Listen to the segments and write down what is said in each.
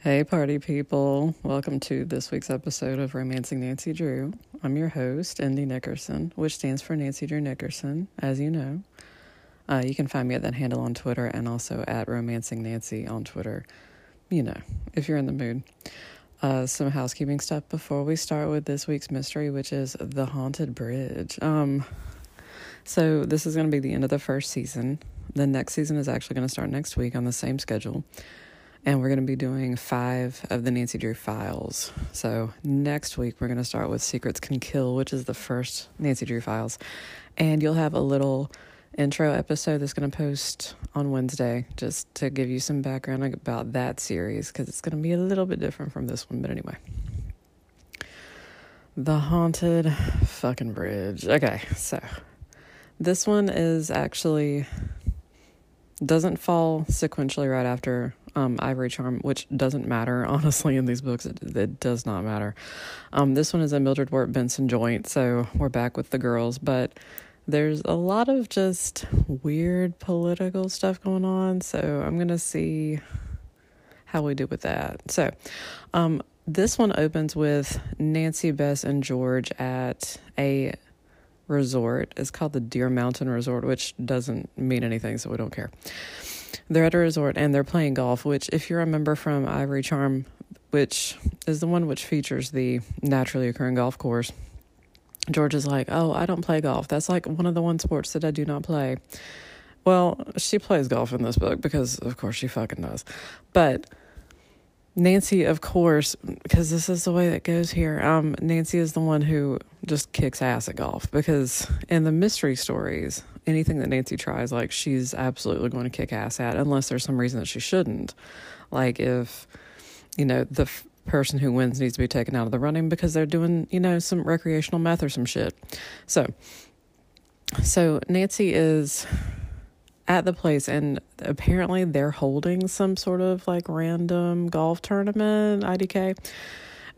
Hey party people, welcome to this week's episode of Romancing Nancy Drew. I'm your host, Indy Nickerson, which stands for Nancy Drew Nickerson, as you know. You can find me at that handle on Twitter and also at Romancing Nancy on Twitter, you know, if you're in the mood. Some housekeeping stuff before we start with this week's mystery, which is The Haunted Bridge. So this is going to be the end of the first season. The next season is actually going to start next week on the same schedule. And we're going to be doing 5 of the Nancy Drew Files. So next week, we're going to start with Secrets Can Kill, which is the first Nancy Drew Files. And you'll have a little intro episode that's going to post on Wednesday, just to give you some background about that series, because it's going to be a little bit different from this one. But anyway, The Haunted fucking Bridge. Okay, so this one is actually doesn't fall sequentially right after Ivory Charm, which doesn't matter, honestly, in these books. It does not matter. This one is a Mildred Wirt Benson joint, so we're back with the girls, but there's a lot of just weird political stuff going on, so I'm going to see how we do with that. So, this one opens with Nancy, Bess, and George at a resort. It's called the Deer Mountain Resort, which doesn't mean anything, so we don't care. They're at a resort and they're playing golf, which, if you remember from Ivory Charm, which is the one which features the naturally occurring golf course, George is like, oh, I don't play golf. That's like one of the one sports that I do not play. Well, she plays golf in this book because, of course, she fucking does. But Nancy, of course, because this is the way that goes here, Nancy is the one who just kicks ass at golf, because in the mystery stories, anything that Nancy tries, like, she's absolutely going to kick ass at, unless there's some reason that she shouldn't. Like, if, you know, the person who wins needs to be taken out of the running because they're doing, you know, some recreational meth or some shit. So Nancy is at the place, and apparently they're holding some sort of like random golf tournament, IDK.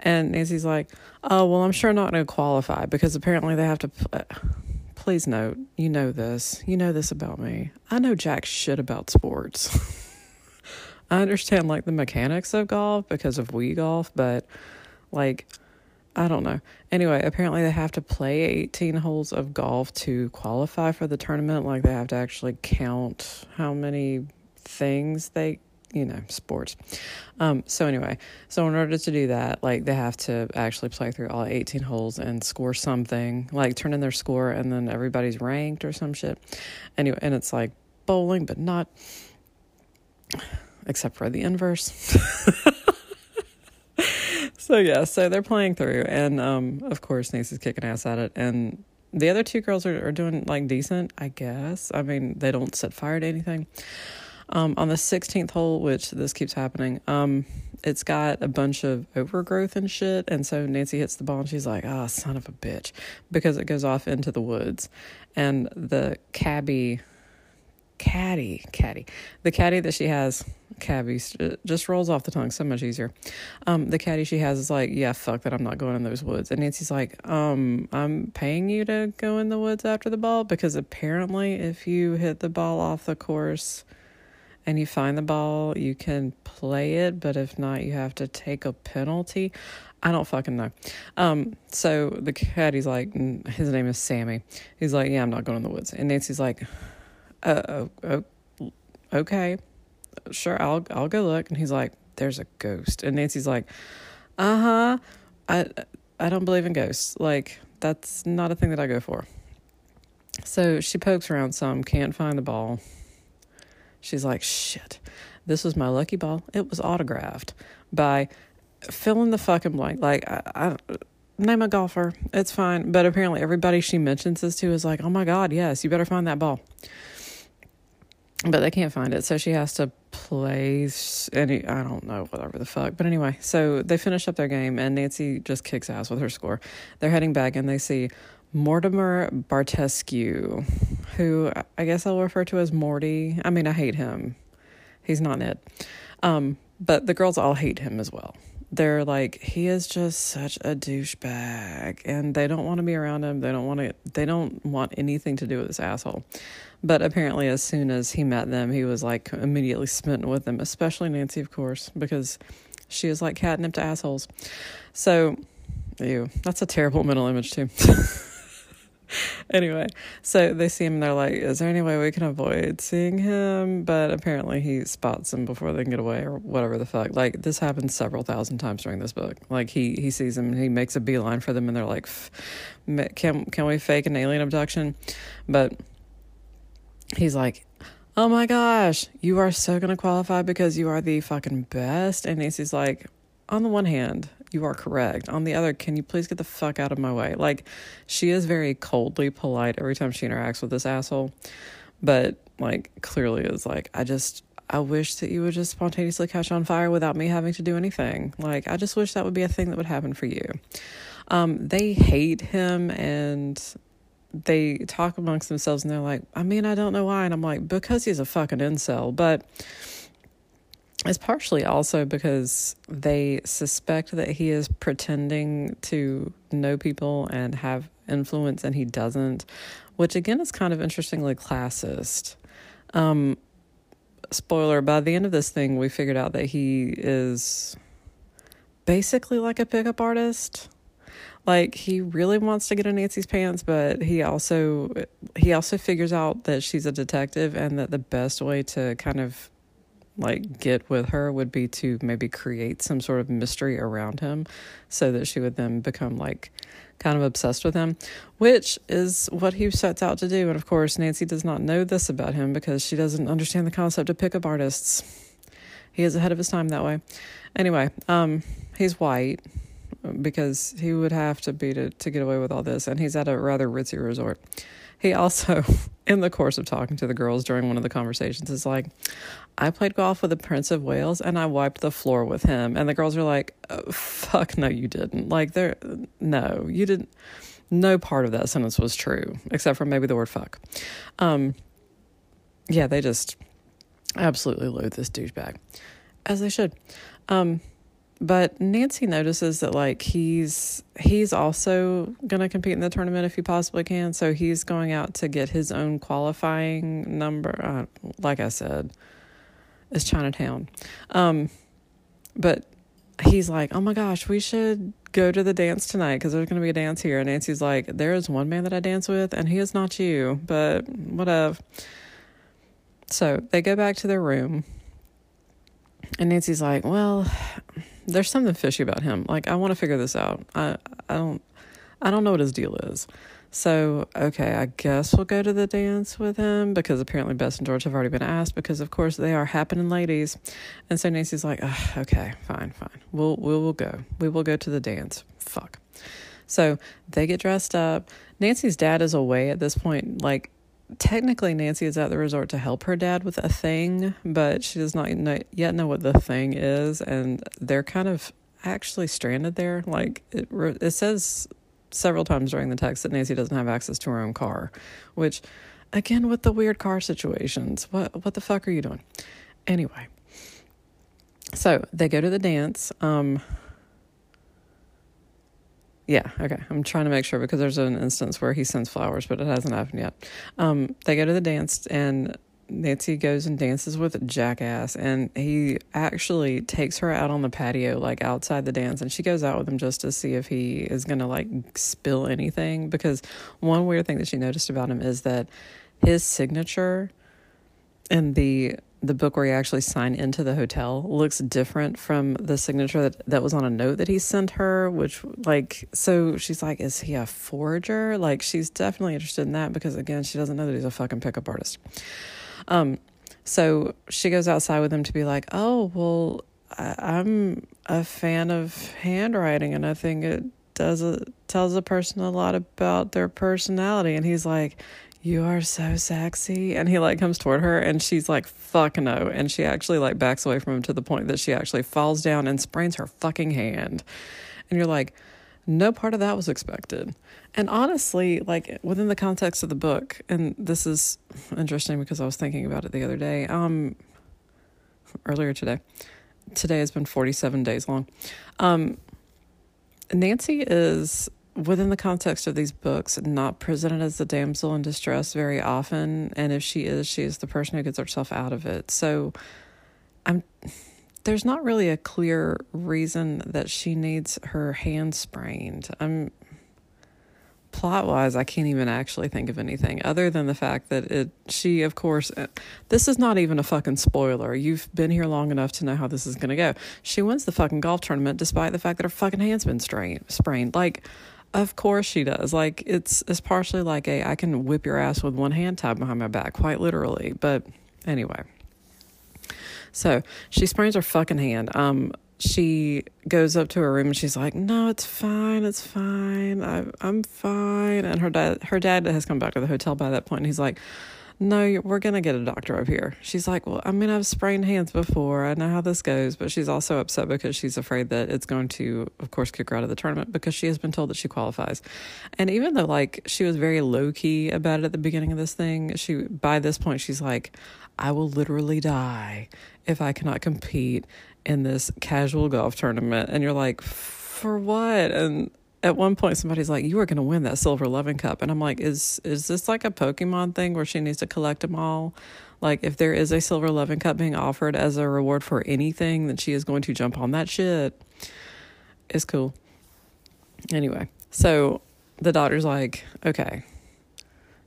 And Nancy's like, oh, well, I'm sure not going to qualify because apparently they have to. Please note, you know this about me. I know jack shit about sports. I understand like the mechanics of golf because of Wii Golf, but like, I don't know. Anyway, apparently they have to play 18 holes of golf to qualify for the tournament. Like, they have to actually count how many things they, you know, sports. So anyway, so in order to do that, like, they have to actually play through all 18 holes and score something, like turn in their score, and then everybody's ranked or some shit. Anyway, and it's like bowling, but not, except for the inverse. So yeah, so they're playing through, and of course Nancy's kicking ass at it, and the other two girls are doing like decent, I guess. I mean, they don't set fire to anything. On the 16th hole, which this keeps happening, it's got a bunch of overgrowth and shit, and so Nancy hits the ball and she's like, ah, son of a bitch, because it goes off into the woods, and the caddy that she has, just rolls off the tongue so much easier. The caddy she has is like, yeah, fuck that, I'm not going in those woods. And Nancy's like, I'm paying you to go in the woods after the ball, because apparently if you hit the ball off the course and you find the ball, you can play it, but if not, you have to take a penalty. I don't fucking know. So the caddy's like, his name is Sammy. He's like, yeah, I'm not going in the woods. And Nancy's like, okay, sure, I'll go look. And he's like, there's a ghost. And Nancy's like, I don't believe in ghosts. Like, that's not a thing that I go for. So she pokes around some, can't find the ball. She's like, shit, this was my lucky ball. It was autographed by fill in the fucking blank. Like, I name a golfer. It's fine. But apparently everybody she mentions this to is like, oh my God, yes, you better find that ball. But they can't find it, so she has to play I don't know, whatever the fuck. But anyway, so they finish up their game, and Nancy just kicks ass with her score. They're heading back, and they see Mortimer Bartescu, who I guess I'll refer to as Morty. I mean, I hate him. He's not Ned. But the girls all hate him as well. They're like, he is just such a douchebag, and they don't want to be around him. They don't want anything to do with this asshole. But apparently as soon as he met them, he was like immediately smitten with them, especially Nancy, of course, because She was like catnip to assholes. So, ew, that's a terrible mental image too. Anyway, so they see him and they're like, is there any way we can avoid seeing him? But apparently he spots them before they can get away or whatever the fuck. Like, this happens several thousand times during this book. Like, he sees them and he makes a beeline for them and they're like, can we fake an alien abduction? But he's like, oh my gosh, you are so going to qualify because you are the fucking best. And Nancy's like, on the one hand, you are correct. On the other, can you please get the fuck out of my way? Like, she is very coldly polite every time she interacts with this asshole. But, like, clearly is like, I wish that you would just spontaneously catch on fire without me having to do anything. Like, I just wish that would be a thing that would happen for you. They hate him and they talk amongst themselves and they're like, I mean, I don't know why. And I'm like, because he's a fucking incel. But it's partially also because they suspect that he is pretending to know people and have influence and he doesn't, which again is kind of interestingly classist. Spoiler, by the end of this thing, we figured out that he is basically like a pickup artist. Like, he really wants to get in Nancy's pants, but he also figures out that she's a detective and that the best way to kind of like get with her would be to maybe create some sort of mystery around him so that she would then become like kind of obsessed with him, which is what he sets out to do. And of course, Nancy does not know this about him because she doesn't understand the concept of pickup artists. He is ahead of his time that way. Anyway, he's white because he would have to be to get away with all this. And he's at a rather ritzy resort. He also, in the course of talking to the girls during one of the conversations, is like, I played golf with the Prince of Wales and I wiped the floor with him. And the girls are like, oh, fuck, no, you didn't. Like, no, you didn't. No part of that sentence was true, except for maybe the word fuck. Yeah, they just absolutely loathe this douchebag, as they should. But Nancy notices that, like, he's also going to compete in the tournament if he possibly can. So he's going out to get his own qualifying number. Like I said, it's Chinatown. But he's like, oh, my gosh, we should go to the dance tonight because there's going to be a dance here. And Nancy's like, there is one man that I dance with, and he is not you. But whatever. So they go back to their room. And Nancy's like, well, there's something fishy about him. Like, I want to figure this out. I don't know what his deal is. So, okay, I guess we'll go to the dance with him because apparently Bess and George have already been asked because, of course, they are happening ladies. And so Nancy's like, okay, fine. We'll go. We will go to the dance. Fuck. So they get dressed up. Nancy's dad is away at this point. Like, technically, Nancy is at the resort to help her dad with a thing, but she does not yet know what the thing is, and they're kind of actually stranded there. Like, it says several times during the text that Nancy doesn't have access to her own car, which, again, with the weird car situations, what the fuck are you doing? Anyway, so they go to the dance. Yeah, okay. I'm trying to make sure because there's an instance where he sends flowers, but it hasn't happened yet. They go to the dance, and Nancy goes and dances with Jackass, and he actually takes her out on the patio, like outside the dance, and she goes out with him just to see if he is going to like spill anything, because one weird thing that she noticed about him is that his signature and the book where he actually signed into the hotel looks different from the signature that was on a note that he sent her, which, like, so she's like, is he a forger? Like, she's definitely interested in that because, again, she doesn't know that he's a fucking pickup artist. So she goes outside with him to be like, oh, well, I'm a fan of handwriting and I think it tells a person a lot about their personality. And he's like, you are so sexy. And he like comes toward her and she's like, fuck no. And she actually like backs away from him to the point that she actually falls down and sprains her fucking hand. And you're like, no part of that was expected. And honestly, like within the context of the book, and this is interesting because I was thinking about it the other day, earlier today. Today has been 47 days long. Nancy is, within the context of these books, not presented as the damsel in distress very often, and if she is the person who gets herself out of it. So I'm there's not really a clear reason that she needs her hand sprained. Plot-wise, I can't even actually think of anything other than the fact that she, of course, this is not even a fucking spoiler. You've been here long enough to know how this is going to go. She wins the fucking golf tournament despite the fact that her fucking hand's been sprained. Like, of course she does. Like, it's partially like I can whip your ass with one hand tied behind my back, quite literally. But anyway. So she sprains her fucking hand. She goes up to her room and she's like, "No, it's fine. I'm fine." And her dad has come back to the hotel by that point, and he's like, "No, we're gonna get a doctor up here." She's like, "Well, I mean, I've sprained hands before. I know how this goes." But she's also upset because she's afraid that it's going to, of course, kick her out of the tournament because she has been told that she qualifies. And even though, like, she was very low key about it at the beginning of this thing, by this point she's like, "I will literally die if I cannot compete in this casual golf tournament." And you're like, for what? And at one point somebody's like, "You are going to win that silver loving cup." And I'm like, is this like a Pokemon thing where she needs to collect them all? Like, if there is a silver loving cup being offered as a reward for anything, then she is going to jump on that shit. It's cool. Anyway, so the doctor's like, "Okay,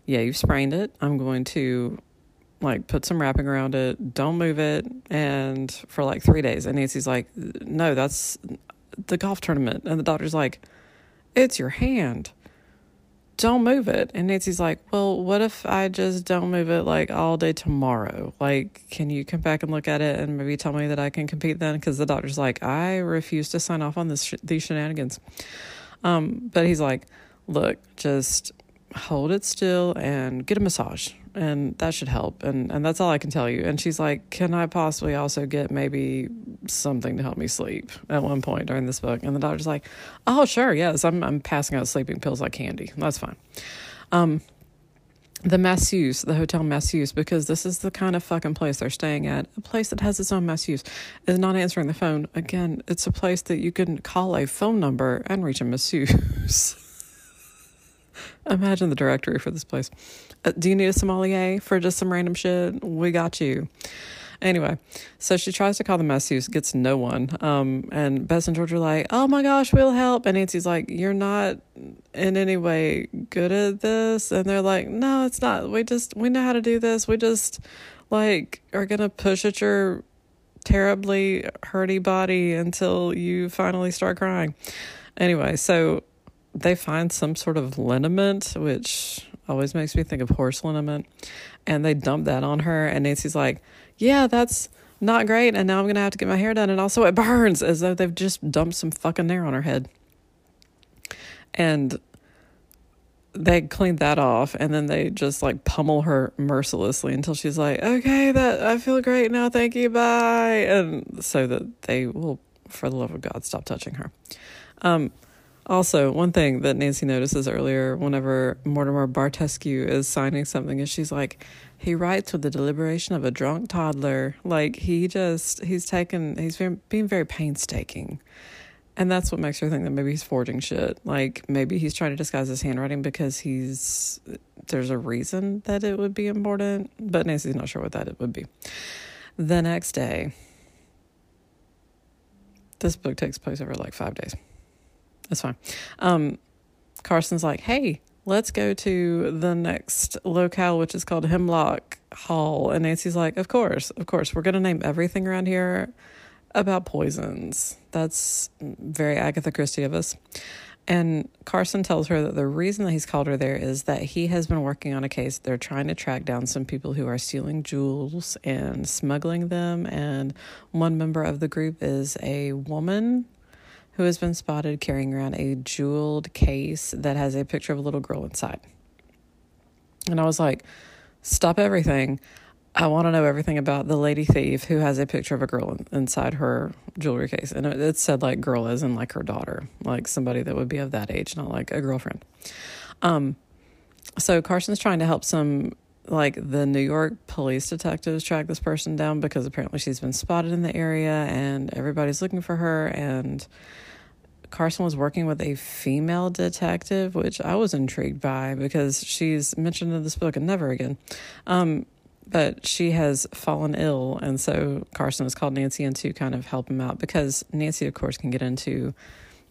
yeah, you've sprained it. I'm going to put some wrapping around it. Don't move it." And for 3 days. And Nancy's like, "No, that's the golf tournament." And the doctor's like, "It's your hand. Don't move it." And Nancy's like, "Well, what if I just don't move it all day tomorrow? Can you come back and look at it and maybe tell me that I can compete then?" Because the doctor's like, "I refuse to sign off on this these shenanigans." But he's like, "Look, just hold it still and get a massage, and that should help, and that's all I can tell you." And she's like, "Can I possibly also get maybe something to help me sleep?" at one point during this book. And the doctor's like, "Oh, sure, yes, I'm passing out sleeping pills like candy. That's fine." The hotel masseuse, because this is the kind of fucking place they're staying at, a place that has its own masseuse, is not answering the phone. Again, it's a place that you can call a phone number and reach a masseuse. Imagine the directory for this place. Do you need a sommelier for just some random shit? We got you. Anyway, so she tries to call the masseuse, gets no one. And Bess and George are like, "Oh my gosh, we'll help." And Nancy's like, "You're not in any way good at this." And they're like, "No, it's not. We know how to do this. We just are going to push at your terribly hurty body until you finally start crying." Anyway, so they find some sort of liniment, which always makes me think of horse liniment, and they dump that on her, and Nancy's like, "Yeah, that's not great, and now I'm gonna have to get my hair done, and also it burns," as though they've just dumped some fucking hair on her head. And they clean that off, and then they just pummel her mercilessly until she's like, "Okay, that I feel great now, thank you, bye," and so that they will, for the love of God, stop touching her. Also, one thing that Nancy notices earlier, whenever Mortimer Bartescu is signing something, is she's like, "He writes with the deliberation of a drunk toddler." He's being very painstaking. And that's what makes her think that maybe he's forging shit. Maybe he's trying to disguise his handwriting because there's a reason that it would be important. But Nancy's not sure what that it would be. The next day, this book takes place over 5 days. That's fine. Carson's like, "Hey, let's go to the next locale, which is called Hemlock Hall." And Nancy's like, Of course, we're going to name everything around here about poisons. That's very Agatha Christie of us. And Carson tells her that the reason that he's called her there is that he has been working on a case. They're trying to track down some people who are stealing jewels and smuggling them. And one member of the group is a woman who has been spotted carrying around a jeweled case that has a picture of a little girl inside. And I was like, stop everything. I want to know everything about the lady thief who has a picture of a girl inside her jewelry case. And it said girl as in her daughter, somebody that would be of that age, not a girlfriend. So Carson's trying to help some the New York police detectives track this person down because apparently she's been spotted in the area and everybody's looking for her. And Carson was working with a female detective, which I was intrigued by because she's mentioned in this book and never again. But she has fallen ill, and so Carson has called Nancy in to kind of help him out, because Nancy, of course, can get into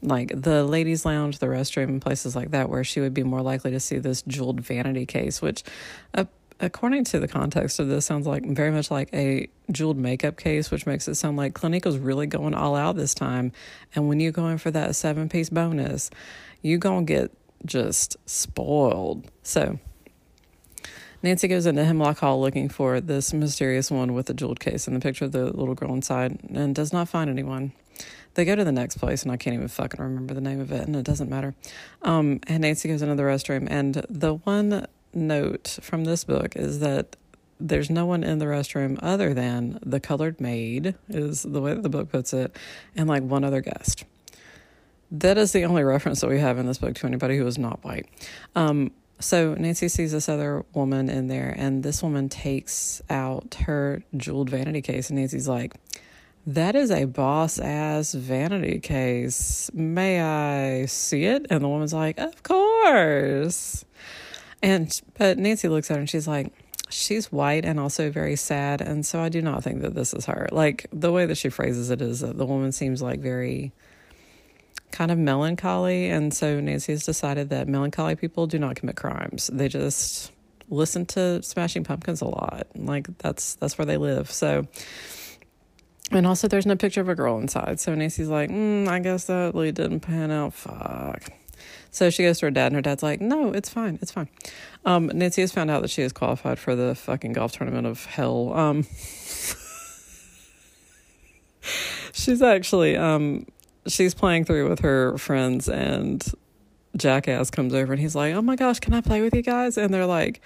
like the ladies' lounge, the restroom, and places like that, where she would be more likely to see this jeweled vanity case, which according to the context of this sounds like very much like a jeweled makeup case, which makes it sound like Clinico's really going all out this time. And when you go in for that 7-piece bonus, you gonna get just spoiled. So Nancy goes into Hemlock Hall looking for this mysterious one with the jeweled case and the picture of the little girl inside, and does not find anyone. They go to the next place, and I can't even fucking remember the name of it, and it doesn't matter. And Nancy goes into the restroom, and the one note from this book is that there's no one in the restroom other than the colored maid, is the way that the book puts it, and like one other guest. That is the only reference that we have in this book to anybody who is not white. So Nancy sees this other woman in there, and this woman takes out her jeweled vanity case, and Nancy's like, that is a boss-ass vanity case. May I see it? And the woman's like, of course. But Nancy looks at her, and she's like, she's white and also very sad, and so I do not think that this is her. Like, the way that she phrases it is that the woman seems like very kind of melancholy, and so Nancy has decided that melancholy people do not commit crimes. They just listen to Smashing Pumpkins a lot. Like, that's where they live. So, and also there's no picture of a girl inside, so Nancy's like, I guess that really didn't pan out. Fuck. So she goes to her dad, and her dad's like, no, it's fine. Nancy has found out that she is qualified for the fucking golf tournament of hell. She's actually she's playing through with her friends, and Jackass comes over, and he's like, oh my gosh, can I play with you guys? And they're like,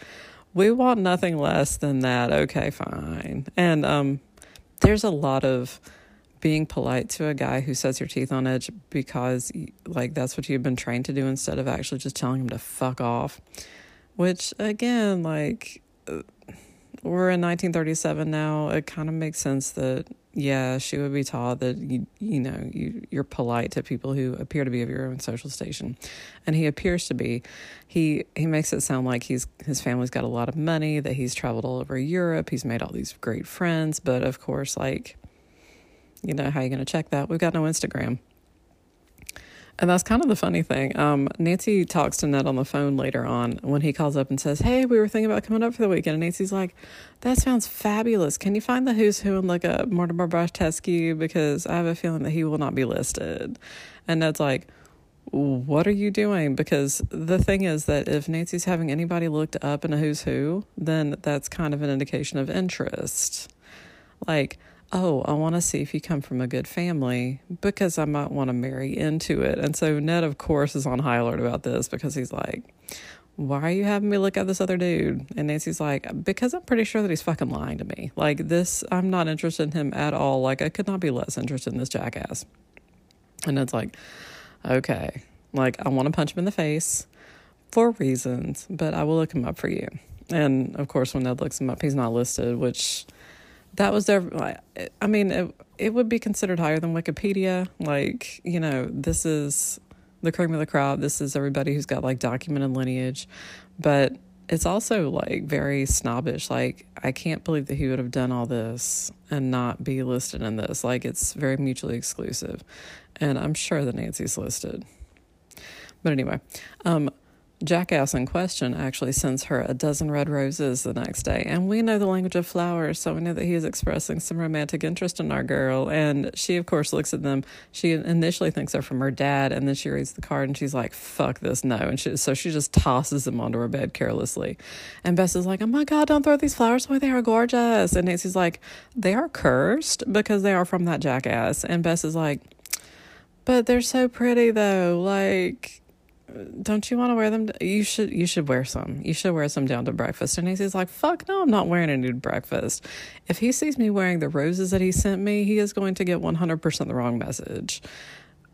we want nothing less than that. Okay, fine. And there's a lot of being polite to a guy who sets your teeth on edge because like that's what you've been trained to do, instead of actually just telling him to fuck off, which again, like, we're in 1937 now. It kind of makes sense that, yeah, she would be taught that, you're polite to people who appear to be of your own social station. And he appears to be. He makes it sound like his family's got a lot of money, that he's traveled all over Europe, he's made all these great friends. But of course, like, you know, how are you going to check that? We've got no Instagram. And that's kind of the funny thing. Nancy talks to Ned on the phone later on when he calls up and says, hey, we were thinking about coming up for the weekend. And Nancy's like, that sounds fabulous. Can you find the who's who and look up Mortimer Bartescu? Because I have a feeling that he will not be listed. And Ned's like, what are you doing? Because the thing is that if Nancy's having anybody looked up in a who's who, then that's kind of an indication of interest. Like, oh, I want to see if you come from a good family because I might want to marry into it. And so Ned, of course, is on high alert about this because he's like, why are you having me look at this other dude? And Nancy's like, because I'm pretty sure that he's fucking lying to me. Like this, I'm not interested in him at all. Like I could not be less interested in this jackass. And Ned's like, okay, like I want to punch him in the face for reasons, but I will look him up for you. And of course, when Ned looks him up, he's not listed, which... that was their, I mean, it would be considered higher than Wikipedia. Like, you know, this is the cream of the crop. This is everybody who's got, like, documented lineage. But it's also, like, very snobbish. Like, I can't believe that he would have done all this and not be listed in this. Like, it's very mutually exclusive. And I'm sure that Nancy's listed. But anyway, Jackass in question actually sends her 12 red roses the next day, and we know the language of flowers, so we know that he is expressing some romantic interest in our girl. And she, of course, looks at them. She initially thinks they're from her dad, and then she reads the card and she's like, fuck this, no. And so she just tosses them onto her bed carelessly, and Bess is like, oh my god, don't throw these flowers away, they are gorgeous. And Nancy's like, they are cursed because they are from that jackass. And Bess is like, but they're so pretty though, like, don't you want to wear them? You should wear some. You should wear some down to breakfast. And Nancy's like, fuck no, I'm not wearing any to breakfast. If he sees me wearing the roses that he sent me, he is going to get 100% the wrong message.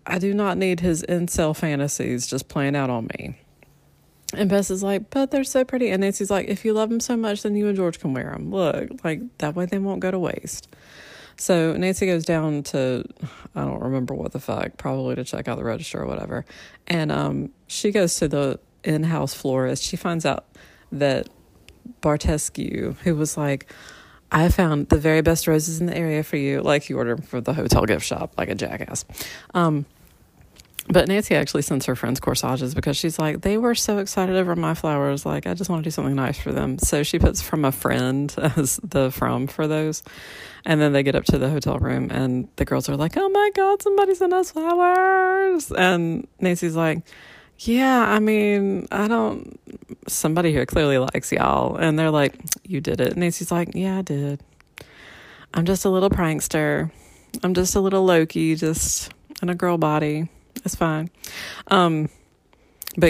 I do not need his incel fantasies just playing out on me. And Bess is like, but they're so pretty. And Nancy's like, if you love them so much, then you and George can wear them. Look, like, that way they won't go to waste. So Nancy goes down to, I don't remember what the fuck, probably to check out the register or whatever. And she goes to the in-house florist. She finds out that Bartescu, who was like, I found the very best roses in the area for you. Like, you ordered for the hotel gift shop like a jackass. But Nancy actually sends her friends corsages because she's like, they were so excited over my flowers. Like, I just want to do something nice for them. So she puts from a friend as the from for those. And then they get up to the hotel room and the girls are like, oh my God, somebody sent us flowers. And Nancy's like, yeah, I mean, I don't, somebody here clearly likes y'all. And they're like, you did it. And Nancy's like, yeah, I did. I'm just a little prankster. I'm just a little Loki, just in a girl body. It's fine. But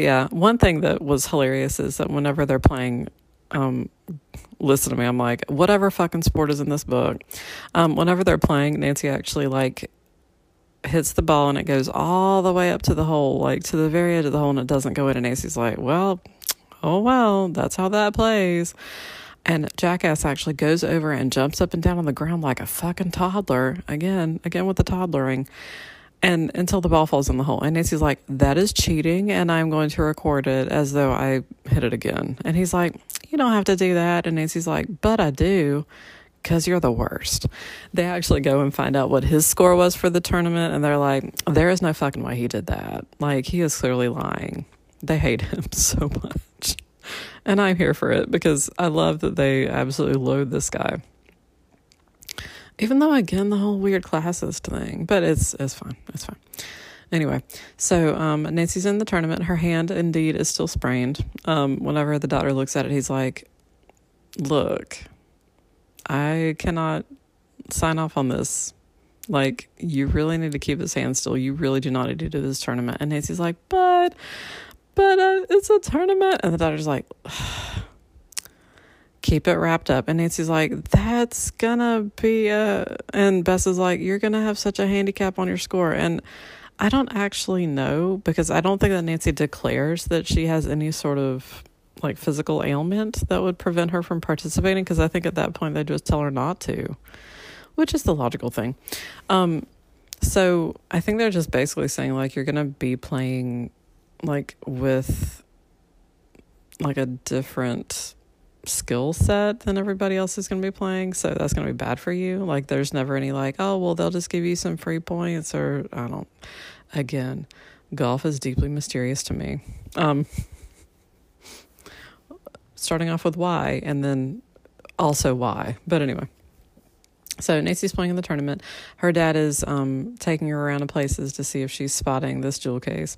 yeah, one thing that was hilarious is that whenever they're playing, listen to me, I'm like, whatever fucking sport is in this book. Whenever they're playing, Nancy actually like hits the ball and it goes all the way up to the hole, like to the very edge of the hole, and it doesn't go in. And Nancy's like, well, oh well, that's how that plays. And Jackass actually goes over and jumps up and down on the ground like a fucking toddler. Again with the toddlering. And until the ball falls in the hole. And Nancy's like, that is cheating, and I'm going to record it as though I hit it again. And he's like, you don't have to do that. And Nancy's like, but I do, because you're the worst. They actually go and find out what his score was for the tournament, and they're like, there is no fucking way he did that. Like, he is clearly lying. They hate him so much. And I'm here for it, because I love that they absolutely loathe this guy. Even though, again, the whole weird classes thing, but it's fine. Anyway, so Nancy's in the tournament. Her hand, indeed, is still sprained. Whenever the doctor looks at it, he's like, look, I cannot sign off on this. Like, you really need to keep this hand still. You really do not need to do this tournament. And Nancy's like, but it's a tournament. And the doctor's like, keep it wrapped up. And Nancy's like, that's gonna be a... And Bess is like, you're gonna have such a handicap on your score. And I don't actually know, because I don't think that Nancy declares that she has any sort of like physical ailment that would prevent her from participating, because I think at that point they just tell her not to, which is the logical thing. So I think they're just basically saying like, you're gonna be playing like with like a different skill set than everybody else is going to be playing, so that's going to be bad for you. Like, there's never any like, oh well, they'll just give you some free points, or I don't... Again, golf is deeply mysterious to me. Starting off with why, and then also why, but anyway. So Nancy's playing in the tournament. Her dad is taking her around to places to see if she's spotting this jewel case.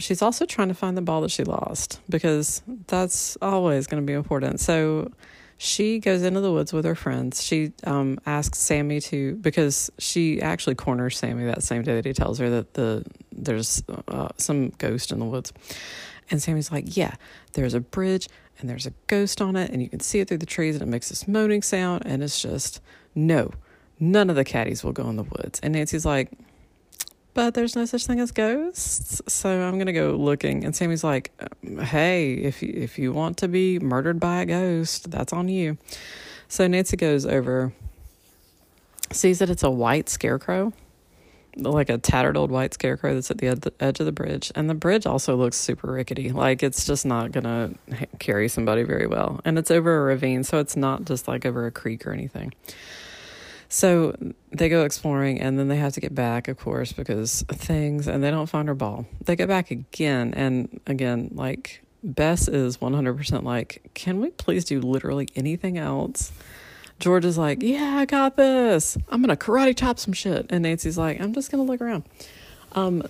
She's also trying to find the ball that she lost, because that's always going to be important. So she goes into the woods with her friends. She asks Sammy to, because she actually corners Sammy that same day that he tells her that there's some ghost in the woods. And Sammy's like, yeah, there's a bridge and there's a ghost on it and you can see it through the trees and it makes this moaning sound. And it's just, no, none of the caddies will go in the woods. And Nancy's like, but there's no such thing as ghosts, so I'm going to go looking. And Sammy's like, hey, if you want to be murdered by a ghost, that's on you. So Nancy goes over, sees that it's a white scarecrow, like a tattered old white scarecrow that's at the edge of the bridge. And the bridge also looks super rickety. Like, it's just not going to carry somebody very well. And it's over a ravine, so it's not just like over a creek or anything. So they go exploring, and then they have to get back, of course, because things, and they don't find her ball. They go back again, and again, like, Bess is 100% like, can we please do literally anything else? George is like, yeah, I got this. I'm going to karate chop some shit. And Nancy's like, I'm just going to look around.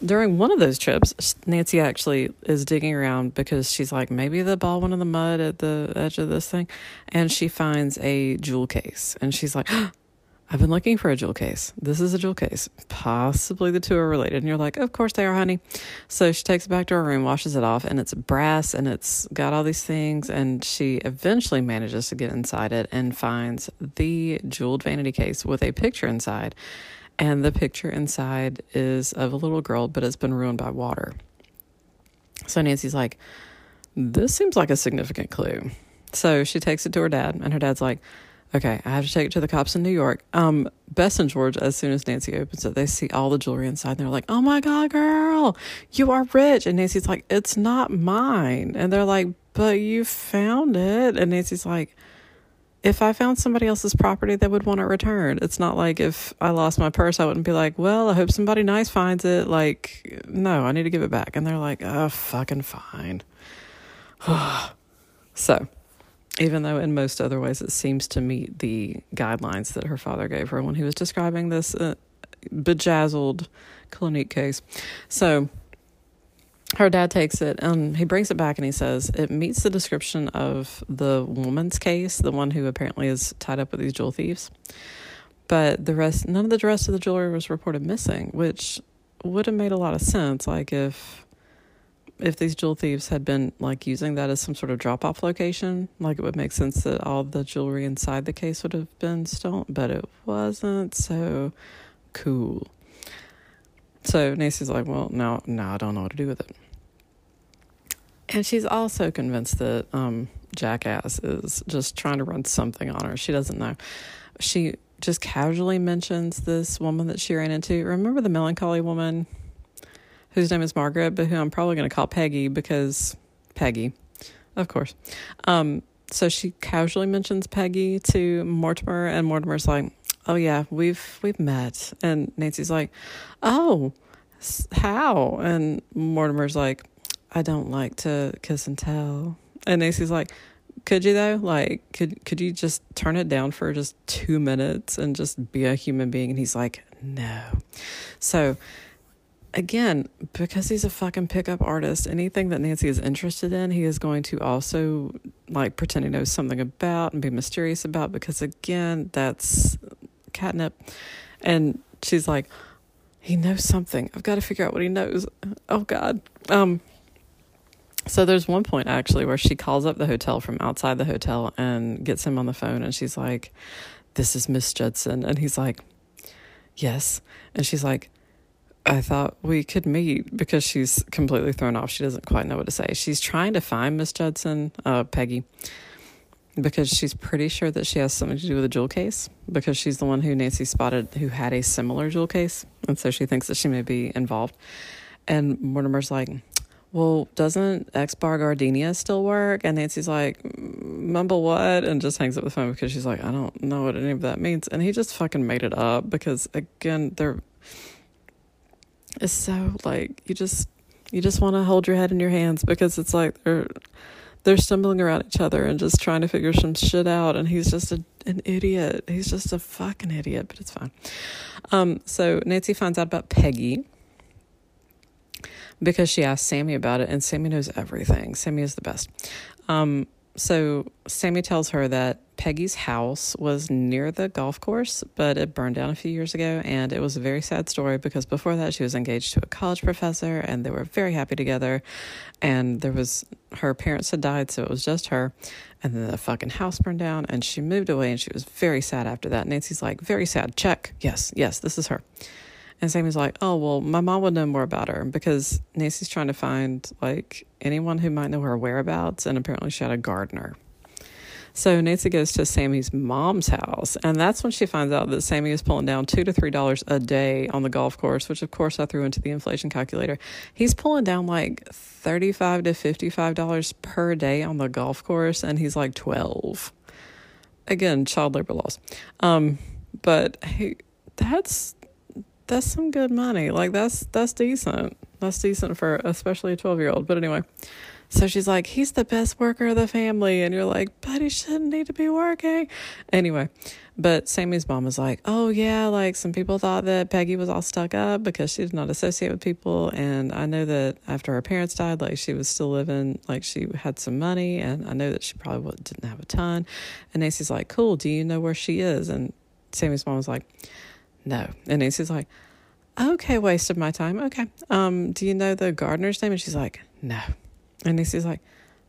During one of those trips, Nancy actually is digging around because she's like, maybe the ball went in the mud at the edge of this thing. And she finds a jewel case, and she's like, I've been looking for a jewel case. This is a jewel case. Possibly the two are related. And you're like, of course they are, honey. So she takes it back to her room, washes it off, and it's brass, and it's got all these things. And she eventually manages to get inside it and finds the jeweled vanity case with a picture inside. And the picture inside is of a little girl, but it's been ruined by water. So Nancy's like, this seems like a significant clue. So she takes it to her dad, and her dad's like, okay, I have to take it to the cops in New York. Bess and George, as soon as Nancy opens it, they see all the jewelry inside. And they're like, oh my God, girl, you are rich. And Nancy's like, it's not mine. And they're like, but you found it. And Nancy's like, if I found somebody else's property, they would want it returned. It's not like if I lost my purse, I wouldn't be like, well, I hope somebody nice finds it. Like, no, I need to give it back. And they're like, oh, fucking fine. So, even though in most other ways it seems to meet the guidelines that her father gave her when he was describing this bejazzled Clinique case. So, her dad takes it and he brings it back and he says it meets the description of the woman's case, the one who apparently is tied up with these jewel thieves. But none of the rest of the jewelry was reported missing, which would have made a lot of sense. Like if these jewel thieves had been like using that as some sort of drop-off location, like it would make sense that all the jewelry inside the case would have been stolen, but it wasn't, so cool. So Nancy's like, well, no, I don't know what to do with it. And she's also convinced that Jackass is just trying to run something on her. She doesn't know. She just casually mentions this woman that she ran into. Remember the melancholy woman whose name is Margaret, but who I'm probably going to call Peggy because Peggy, of course. So she casually mentions Peggy to Mortimer, and Mortimer's like, oh yeah, we've met. And Nancy's like, oh, how? And Mortimer's like, I don't like to kiss and tell. And Nancy's like, could you though? Like, could you just turn it down for just 2 minutes and just be a human being? And he's like, no. So again, because he's a fucking pickup artist, anything that Nancy is interested in, he is going to also like pretend he knows something about and be mysterious about, because again, that's catnip. And she's like, he knows something. I've got to figure out what he knows. Oh God. So there's one point actually where she calls up the hotel from outside the hotel and gets him on the phone, and she's like, this is Miss Judson. And he's like, yes. And she's like, I thought we could meet, because she's completely thrown off. She doesn't quite know what to say. She's trying to find Miss Judson, Peggy, because she's pretty sure that she has something to do with a jewel case, because she's the one who Nancy spotted who had a similar jewel case. And so she thinks that she may be involved. And Mortimer's like, well, doesn't X-Bar Gardenia still work? And Nancy's like, mumble what? And just hangs up the phone, because she's like, I don't know what any of that means. And he just fucking made it up, because again, it's so like you just want to hold your head in your hands, because it's like they're stumbling around each other and just trying to figure some shit out, and he's just an idiot. He's just a fucking idiot, but it's fine. So Nancy finds out about Peggy because she asked Sammy about it, and Sammy knows everything. Sammy is the best. So Sammy tells her that Peggy's house was near the golf course, but it burned down a few years ago, and it was a very sad story, because before that she was engaged to a college professor, and they were very happy together, and her parents had died, so it was just her, and then the fucking house burned down, and she moved away, and she was very sad after that. Nancy's like, very sad, check, yes, this is her. And Sammy's like, oh, well, my mom would know more about her, because Nancy's trying to find, like, anyone who might know her whereabouts, and apparently she had a gardener. So Nancy goes to Sammy's mom's house, and that's when she finds out that Sammy is pulling down $2 to $3 a day on the golf course, which, of course, I threw into the inflation calculator. He's pulling down, like, $35 to $55 per day on the golf course, and he's, like, 12. Again, child labor laws. But that's some good money. Like that's decent. That's decent for especially a 12-year-old. But anyway, so she's like, he's the best worker of the family. And you're like, but he shouldn't need to be working. Anyway, but Sammy's mom is like, oh yeah, like some people thought that Peggy was all stuck up because she did not associate with people. And I know that after her parents died, like she was still living, like she had some money. And I know that she probably didn't have a ton. And Nancy's like, cool, do you know where she is? And Sammy's mom was like, no. And Nancy's like, okay, waste of my time. Okay. Do you know the gardener's name? And she's like, no. And Nancy's like,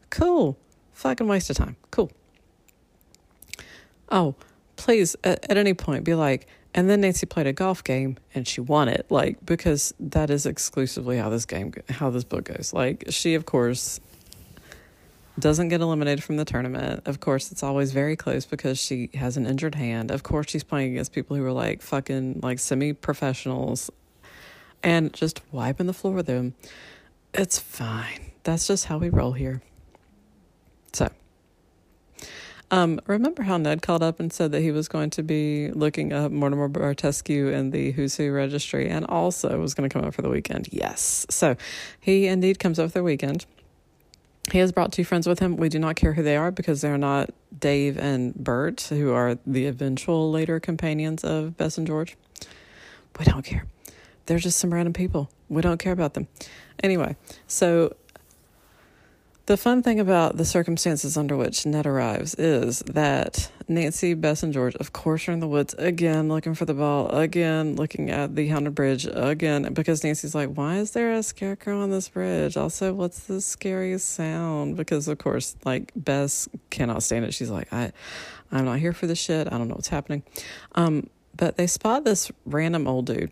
cool. Fucking waste of time. Cool. Oh, please, at any point, be like, and then Nancy played a golf game and she won it. Like, because that is exclusively how this book goes. Like, she, of course, doesn't get eliminated from the tournament. Of course, it's always very close because she has an injured hand. Of course, she's playing against people who are like fucking like semi-professionals and just wiping the floor with them. It's fine. That's just how we roll here. So, remember how Ned called up and said that he was going to be looking up Mortimer Bartescu and the Who's Who registry, and also was going to come up for the weekend? Yes. So he indeed comes up for the weekend. He has brought two friends with him. We do not care who they are because they're not Dave and Bert, who are the eventual later companions of Bess and George. We don't care. They're just some random people. We don't care about them. Anyway, so the fun thing about the circumstances under which Ned arrives is that Nancy, Bess, and George, of course, are in the woods again, looking for the ball, again, looking at the Haunted Bridge, again, because Nancy's like, why is there a scarecrow on this bridge? Also, what's the scariest sound? Because, of course, like, Bess cannot stand it. She's like, I'm not here for this shit. I don't know what's happening. But they spot this random old dude.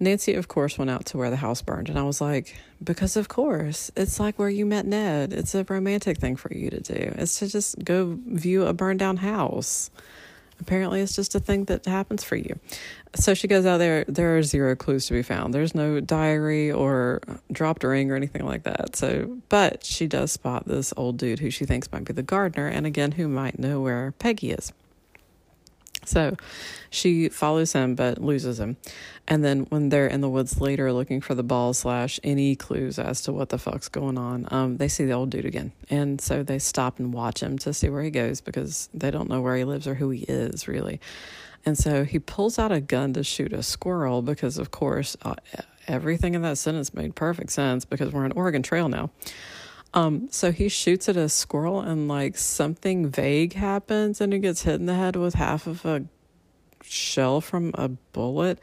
Nancy, of course, went out to where the house burned. And I was like, because of course, it's like where you met Ned. It's a romantic thing for you to do. It's to just go view a burned down house. Apparently, it's just a thing that happens for you. So she goes out there. There are zero clues to be found. There's no diary or dropped ring or anything like that. So, but she does spot this old dude who she thinks might be the gardener. And again, who might know where Peggy is. So she follows him, but loses him. And then when they're in the woods later looking for the ball / any clues as to what the fuck's going on, they see the old dude again. And so they stop and watch him to see where he goes because they don't know where he lives or who he is, really. And so he pulls out a gun to shoot a squirrel because, of course, everything in that sentence made perfect sense because we're on Oregon Trail now. So he shoots at a squirrel and like something vague happens and he gets hit in the head with half of a shell from a bullet.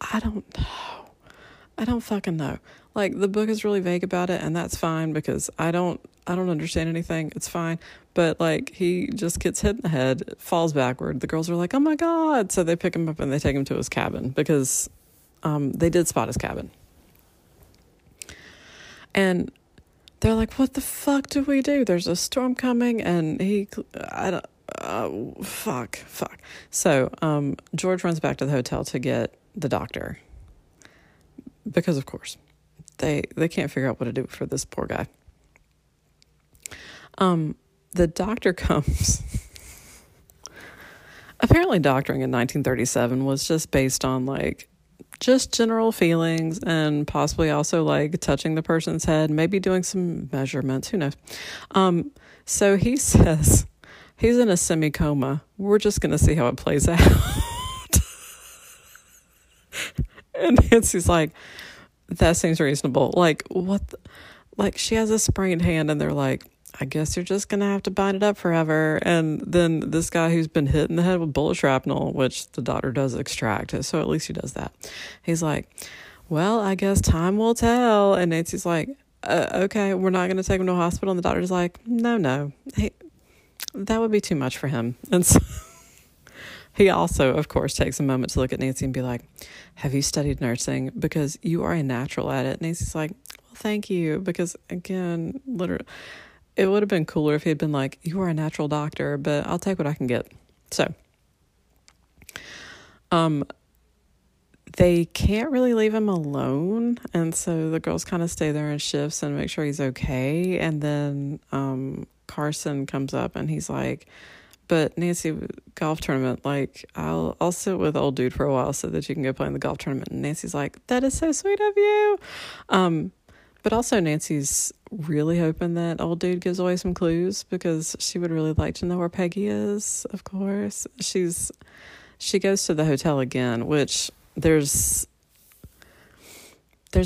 I don't know. I don't fucking know. Like the book is really vague about it and that's fine because I don't understand anything. It's fine. But like he just gets hit in the head, falls backward. The girls are like, oh my God. So they pick him up and they take him to his cabin because, they did spot his cabin. And they're like, what the fuck do we do? There's a storm coming, and fuck. So, George runs back to the hotel to get the doctor. Because, of course, they can't figure out what to do for this poor guy. The doctor comes. Apparently, doctoring in 1937 was just based on, like, just general feelings and possibly also like touching the person's head, maybe doing some measurements, who knows. So he says he's in a semi-coma. We're just going to see how it plays out. And Nancy's like, that seems reasonable. Like what? Like she has a sprained hand and they're like, I guess you're just going to have to bind it up forever. And then this guy who's been hit in the head with bullet shrapnel, which the doctor does extract, so at least he does that. He's like, well, I guess time will tell. And Nancy's like, okay, we're not going to take him to a hospital. And the doctor's like, no, that would be too much for him. And so he also, of course, takes a moment to look at Nancy and be like, have you studied nursing? Because you are a natural at it. And Nancy's like, well, thank you. Because again, literally, it would have been cooler if he had been like, you are a natural doctor, but I'll take what I can get. So, they can't really leave him alone. And so the girls kind of stay there in shifts and make sure he's okay. And then, Carson comes up and he's like, but Nancy, golf tournament, like I'll sit with old dude for a while so that you can go play in the golf tournament. And Nancy's like, that is so sweet of you. But also Nancy's really hoping that old dude gives away some clues because she would really like to know where Peggy is, of course. She goes to the hotel again, which there's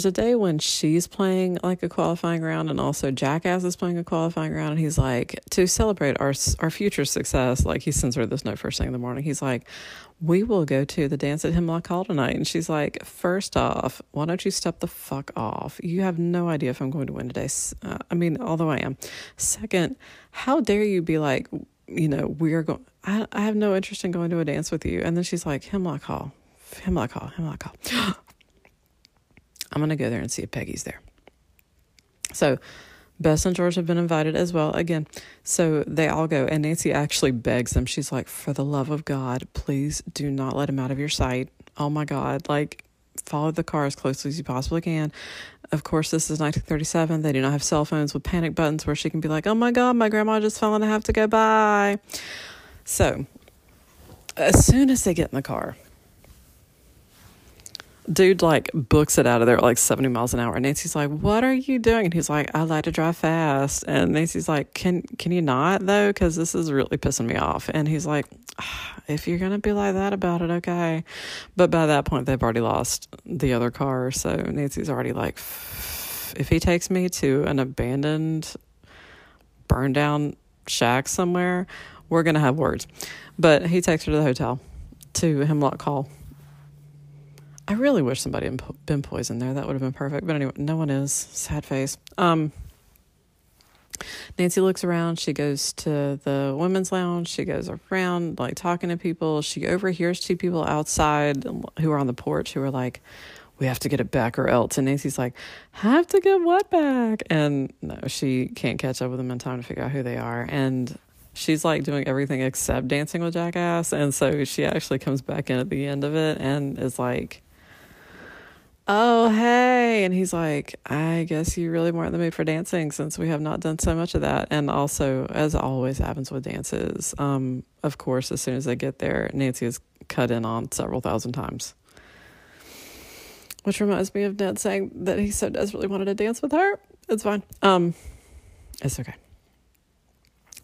a day when she's playing like a qualifying round and also Jackass is playing a qualifying round and he's like, to celebrate our future success, like he sends her this note first thing in the morning. He's like, we will go to the dance at Hemlock Hall tonight. And she's like, first off, why don't you step the fuck off? You have no idea if I'm going to win today. Although I am. Second, how dare you be like, you know, we're going, I have no interest in going to a dance with you. And then she's like, Hemlock Hall. I'm going to go there and see if Peggy's there. So Bess and George have been invited as well again. So they all go and Nancy actually begs them. She's like, for the love of God, please do not let him out of your sight. Oh my God. Like Follow the car as closely as you possibly can. Of course, this is 1937. They do not have cell phones with panic buttons where she can be like, oh my God, my grandma just fell and I have to go by. So, as soon as they get in the car, dude, like, books it out of there at, like, 70 miles an hour. And Nancy's like, what are you doing? And he's like, I like to drive fast. And Nancy's like, can you not, though? Because this is really pissing me off. And he's like, if you're going to be like that about it, okay. But by that point, they've already lost the other car. So Nancy's already like, if he takes me to an abandoned, burned-down shack somewhere, we're going to have words. But he takes her to the hotel, to Hemlock Hall. I really wish somebody had been poisoned there. That would have been perfect. But anyway, no one is. Sad face. Nancy looks around. She goes to the women's lounge. She goes around, like, talking to people. She overhears two people outside who are on the porch who are like, we have to get it back or else. And Nancy's like, have to get what back? And no, she can't catch up with them in time to figure out who they are. And she's, like, doing everything except Dancing with Jackass. And so she actually comes back in at the end of it and is like, oh, hey. And he's like, I guess you really weren't in the mood for dancing since we have not done so much of that. And also, as always happens with dances, of course, as soon as they get there, Nancy is cut in on several thousand times. Which reminds me of Ned saying that he so desperately wanted to dance with her. It's fine. It's okay.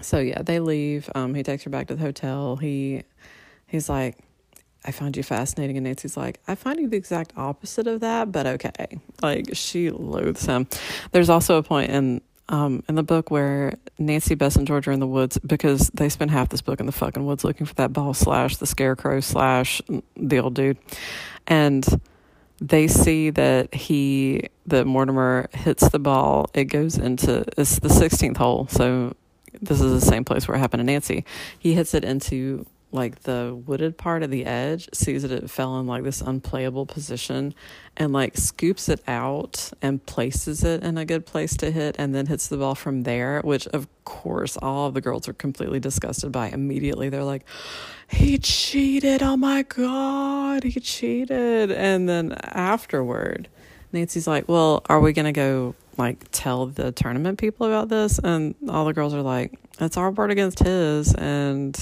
So, yeah, they leave. He takes her back to the hotel. He's like, I found you fascinating. And Nancy's like, I find you the exact opposite of that, but okay. Like, she loathes him. There's also a point in the book where Nancy, Bess, and George are in the woods because they spend half this book in the fucking woods looking for that ball / the scarecrow / the old dude. And they see that that Mortimer hits the ball. It goes into, it's the 16th hole. So this is the same place where it happened to Nancy. He hits it into, like, the wooded part of the edge, sees that it fell in, like, this unplayable position, and, like, scoops it out and places it in a good place to hit, and then hits the ball from there, which, of course, all of the girls are completely disgusted by immediately. They're like, he cheated, oh my God, he cheated. And then afterward, Nancy's like, well, are we going to go, like, tell the tournament people about this? And all the girls are like, it's our word against his, and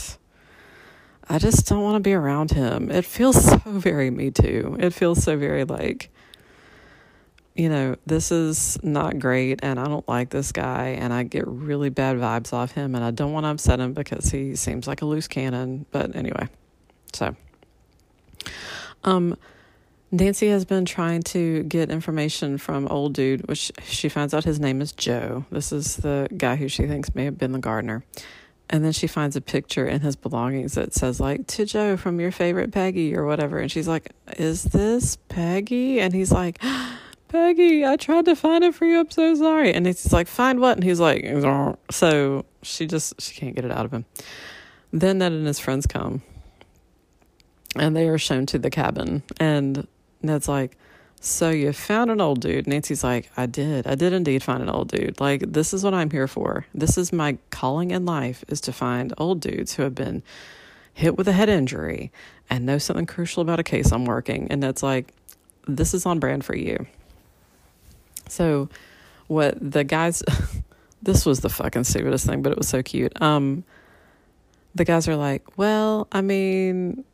I just don't want to be around him. It feels so very Me Too. It feels so very like, you know, this is not great and I don't like this guy and I get really bad vibes off him and I don't want to upset him because he seems like a loose cannon. But anyway, so Nancy has been trying to get information from old dude, which she finds out his name is Joe. This is the guy who she thinks may have been the gardener. And then she finds a picture in his belongings that says, like, to Joe from your favorite Peggy or whatever. And she's like, is this Peggy? And he's like, Peggy, I tried to find it for you. I'm so sorry. And he's like, find what? And he's like, Zah. So she can't get it out of him. Then Ned and his friends come. And they are shown to the cabin. And Ned's like, so you found an old dude. Nancy's like, I did indeed find an old dude. Like, this is what I'm here for. This is my calling in life, is to find old dudes who have been hit with a head injury and know something crucial about a case I'm working. And that's like, this is on brand for you. So what the guys, this was the fucking stupidest thing, but it was so cute. The guys are like, well, I mean,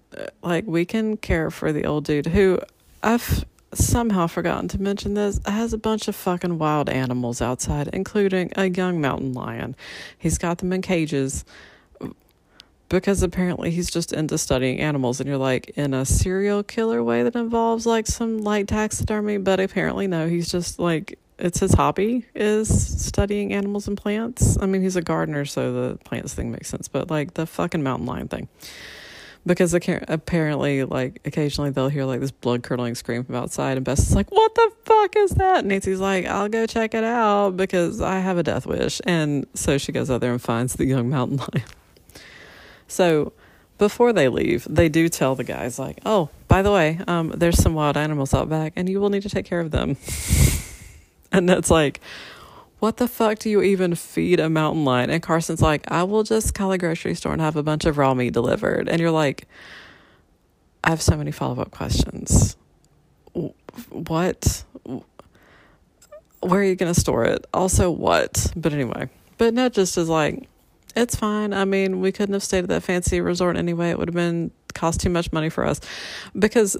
like, we can care for the old dude who I've somehow forgotten to mention this, has a bunch of fucking wild animals outside, including a young mountain lion. He's got them in cages because apparently he's just into studying animals, and you're like, in a serial killer way that involves, like, some light taxidermy, but apparently no, he's just like, it's his hobby is studying animals and plants. I mean, he's a gardener, so the plants thing makes sense, but, like, the fucking mountain lion thing. Because apparently, like, occasionally they'll hear, like, this blood-curdling scream from outside, and Bess is like, what the fuck is that? And Nancy's like, I'll go check it out because I have a death wish. And so she goes out there and finds the young mountain lion. So before they leave, they do tell the guys, like, oh, by the way, there's some wild animals out back, and you will need to take care of them. And that's like, what the fuck do you even feed a mountain lion? And Carson's like, I will just call a grocery store and have a bunch of raw meat delivered. And you're like, I have so many follow-up questions. what? Where are you going to store it? Also, what? But anyway. But Ned just is like, it's fine. I mean, we couldn't have stayed at that fancy resort anyway. It would have been cost too much money for us. Because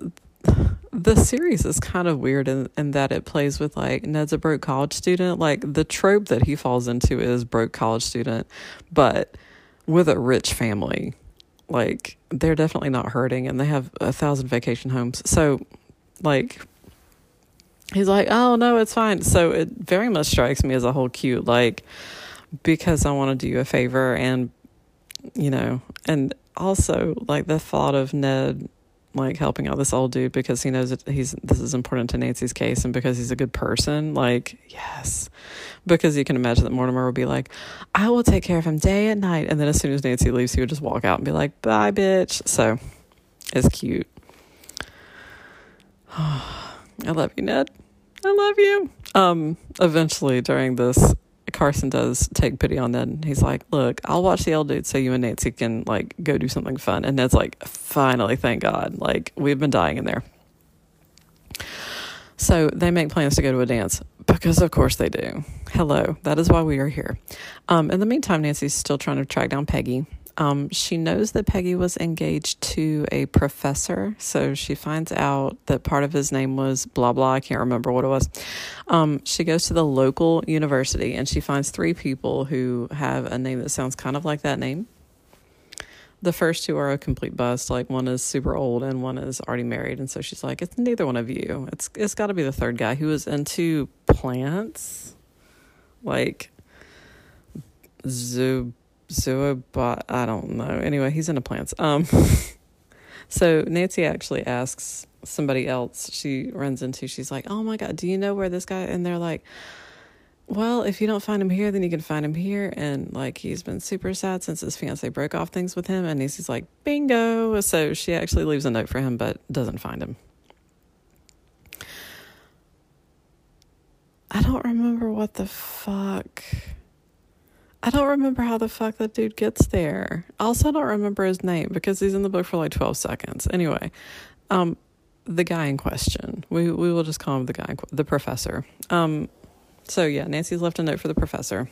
the series is kind of weird in that it plays with, like, Ned's a broke college student. Like, the trope that he falls into is broke college student, but with a rich family. Like, they're definitely not hurting, and they have 1,000 vacation homes. So, like, he's like, oh, no, it's fine. So it very much strikes me as a whole cute, like, because I want to do you a favor, and, you know, and also, like, the thought of Ned, like, helping out this old dude because he knows that this is important to Nancy's case, and because he's a good person, like, yes. Because you can imagine that Mortimer would be like, I will take care of him day and night, and then as soon as Nancy leaves, he would just walk out and be like, bye, bitch. So, it's cute. I love you, Ned. I love you. Eventually, during this, Carson does take pity on Ned, and he's like, look, I'll watch the old dude so you and Nancy can, like, go do something fun. And Ned's like, finally, thank God. Like, we've been dying in there. So they make plans to go to a dance, because of course they do. Hello, that is why we are here. In the meantime, Nancy's still trying to track down Peggy. She knows that Peggy was engaged to a professor, so she finds out that part of his name was blah, blah. I can't remember what it was. She goes to the local university, and she finds 3 people who have a name that sounds kind of like that name. The first 2 are a complete bust. Like, one is super old, and one is already married, and so she's like, it's neither one of you. It's got to be the third guy who is into plants, like zoobot, I don't know. Anyway, he's into plants. So Nancy actually asks somebody else she runs into. She's like, oh my God, do you know where this guy? And they're like, well, if you don't find him here, then you can find him here. And, like, he's been super sad since his fiance broke off things with him. And Nancy's like, bingo. So she actually leaves a note for him, but doesn't find him. I don't remember what the fuck. I don't remember how the fuck that dude gets there. I also don't remember his name because he's in the book for like 12 seconds. Anyway, the guy in question. We will just call him the guy, the professor. So yeah, Nancy's left a note for the professor.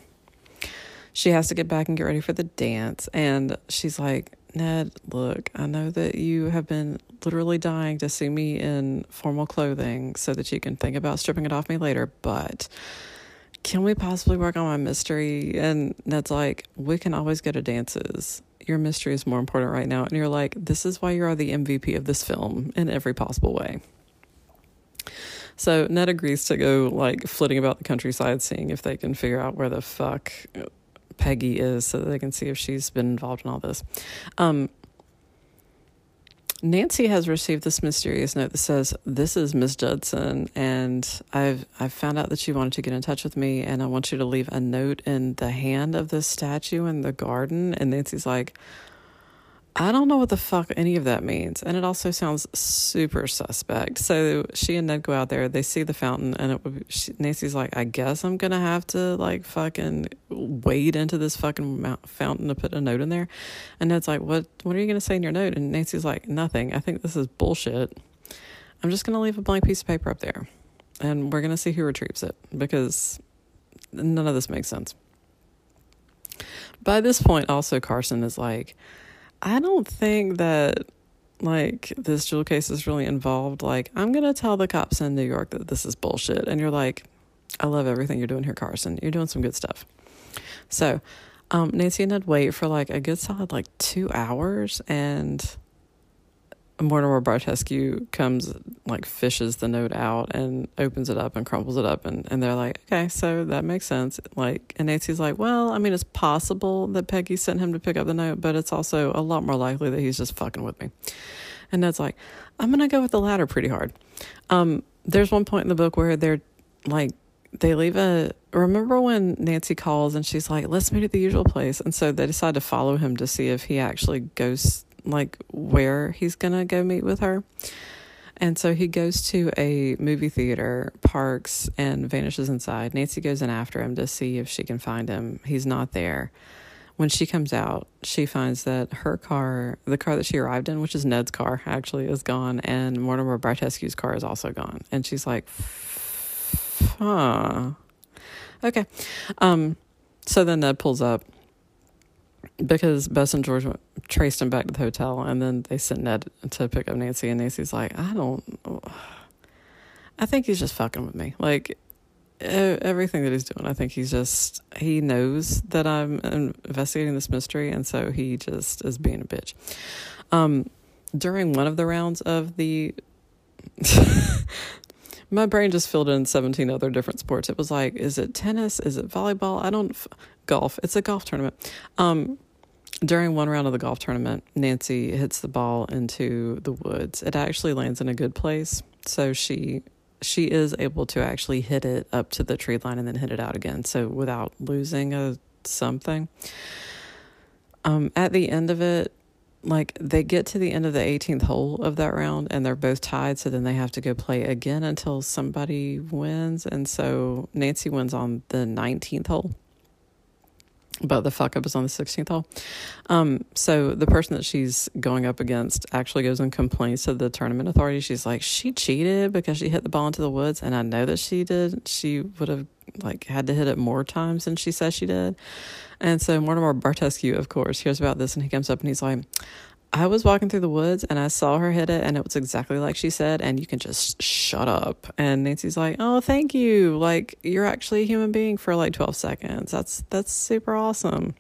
She has to get back and get ready for the dance. And she's like, Ned, look, I know that you have been literally dying to see me in formal clothing so that you can think about stripping it off me later, but can we possibly work on my mystery? And Ned's like, we can always go to dances. Your mystery is more important right now. And you're like, this is why you are the MVP of this film in every possible way. So Ned agrees to go, like, flitting about the countryside, seeing if they can figure out where the fuck Peggy is so that they can see if she's been involved in all this. Nancy has received this mysterious note that says, this is Miss Judson, and I've found out that she wanted to get in touch with me, and I want you to leave a note in the hand of this statue in the garden. And Nancy's like, I don't know what the fuck any of that means. And it also sounds super suspect. So she and Ned go out there, they see the fountain, and Nancy's like, I guess I'm going to have to, like, fucking wade into this fucking fountain to put a note in there. And Ned's like, what are you going to say in your note? And Nancy's like, nothing. I think this is bullshit. I'm just going to leave a blank piece of paper up there, and we're going to see who retrieves it, because none of this makes sense. By this point, also, Carson is like, I don't think that, like, this jewel case is really involved. Like, I'm going to tell the cops in New York that this is bullshit. And you're like, I love everything you're doing here, Carson. You're doing some good stuff. So, Nancy and Ned wait for, like, a good solid, like, 2 hours. And Mortimer Bartescu comes, like, fishes the note out and opens it up and crumbles it up. And they're like, okay, so that makes sense. Like, and Nancy's like, well, I mean, it's possible that Peggy sent him to pick up the note, but it's also a lot more likely that he's just fucking with me. And Ned's like, I'm going to go with the latter pretty hard. There's one point in the book where they're like, they leave a, remember when Nancy calls and she's like, let's meet at the usual place. And so they decide to follow him to see if he actually goes, like, where he's gonna go meet with her. And so he goes to a movie theater, parks, and vanishes inside. Nancy goes in after him to see if she can find him. He's not there. When she comes out, she finds that her car, the car that she arrived in, which is Ned's car, actually is gone, and Mortimer Bartescu's car is also gone. And she's like, huh. Okay. So then Ned pulls up because Bess and George traced him back to the hotel, and then they sent Ned to pick up Nancy, and Nancy's like, I think he's just fucking with me. Like, everything that he's doing, I think he's just, he knows that I'm investigating this mystery, and so he just is being a bitch. During one of the rounds of the my brain just filled in 17 other different sports. It was like, is it tennis? Is it volleyball? Golf. It's a golf tournament. During one round of the golf tournament, Nancy hits the ball into the woods. It actually lands in a good place, so she is able to actually hit it up to the tree line and then hit it out again, so without losing a something. At the end of it, like, they get to the end of the 18th hole of that round, and they're both tied, so then they have to go play again until somebody wins, and so Nancy wins on the 19th hole, but the fuck-up is on the 16th hole. So the person that she's going up against actually goes and complains to the tournament authority. She's like, she cheated because she hit the ball into the woods, and I know that she did. She would have, like, had to hit it more times than she says she did. And so Mortimer Bartescu, of course, hears about this, and he comes up and he's like, I was walking through the woods, and I saw her hit it, and it was exactly like she said, and you can just shut up. And Nancy's like, oh, thank you. Like, you're actually a human being for, like, 12 seconds. That's super awesome.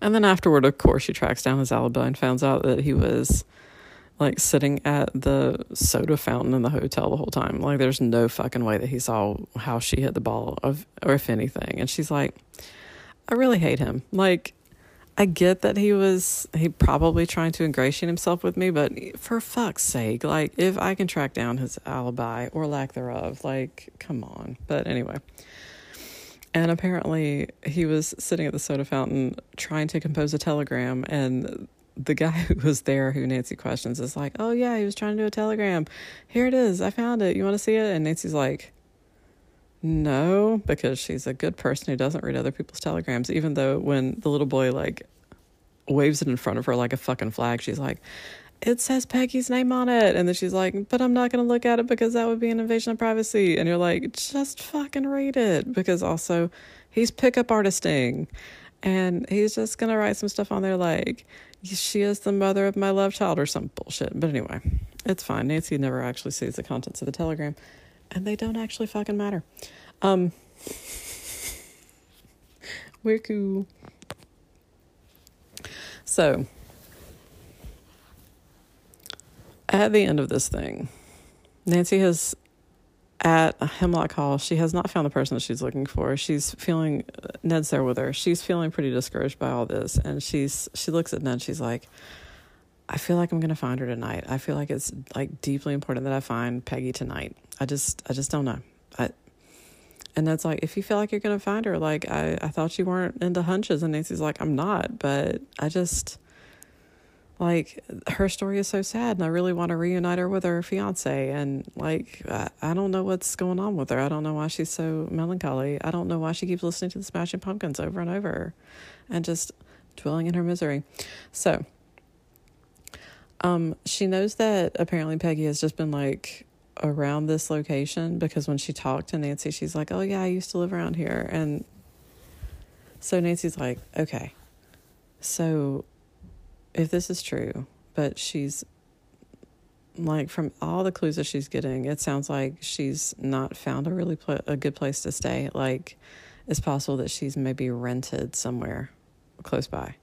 And then afterward, of course, she tracks down his alibi and finds out that he was, like, sitting at the soda fountain in the hotel the whole time. Like, there's no fucking way that he saw how she hit the ball, or if anything. And she's like, I really hate him. Like, I get that he probably trying to ingratiate himself with me, but for fuck's sake, like, if I can track down his alibi or lack thereof, like, come on. But anyway. And apparently he was sitting at the soda fountain trying to compose a telegram, and the guy who was there, who Nancy questions, is like, oh yeah, he was trying to do a telegram. Here it is. I found it. You want to see it? And Nancy's like, no, because she's a good person who doesn't read other people's telegrams, even though when the little boy, like, waves it in front of her like a fucking flag, she's like, it says Peggy's name on it. And then she's like, but I'm not going to look at it because that would be an invasion of privacy. And you're like, just fucking read it, because also he's pickup artisting, and he's just going to write some stuff on there like, she is the mother of my love child or some bullshit. But anyway, it's fine. Nancy never actually sees the contents of the telegram, and they don't actually fucking matter. We're cool. So, at the end of this thing, Nancy has, at Hemlock Hall, she has not found the person that she's looking for. She's feeling, Ned's there with her. She's feeling pretty discouraged by all this. And she looks at Ned, she's like, I feel like I'm going to find her tonight. I feel like it's, like, deeply important that I find Peggy tonight. I just don't know. And Ned's like, if you feel like you're going to find her, like, I thought you weren't into hunches. And Nancy's like, I'm not, but I just, like, her story is so sad, and I really want to reunite her with her fiance. And, like, I don't know what's going on with her. I don't know why she's so melancholy. I don't know why she keeps listening to the Smashing Pumpkins over and over and just dwelling in her misery. So, she knows that apparently Peggy has just been, like, around this location, because when she talked to Nancy, she's like, oh yeah, I used to live around here. And so Nancy's like, okay, so if this is true, but she's, like, from all the clues that she's getting, it sounds like she's not found a really a good place to stay. Like, it's possible that she's maybe rented somewhere close by,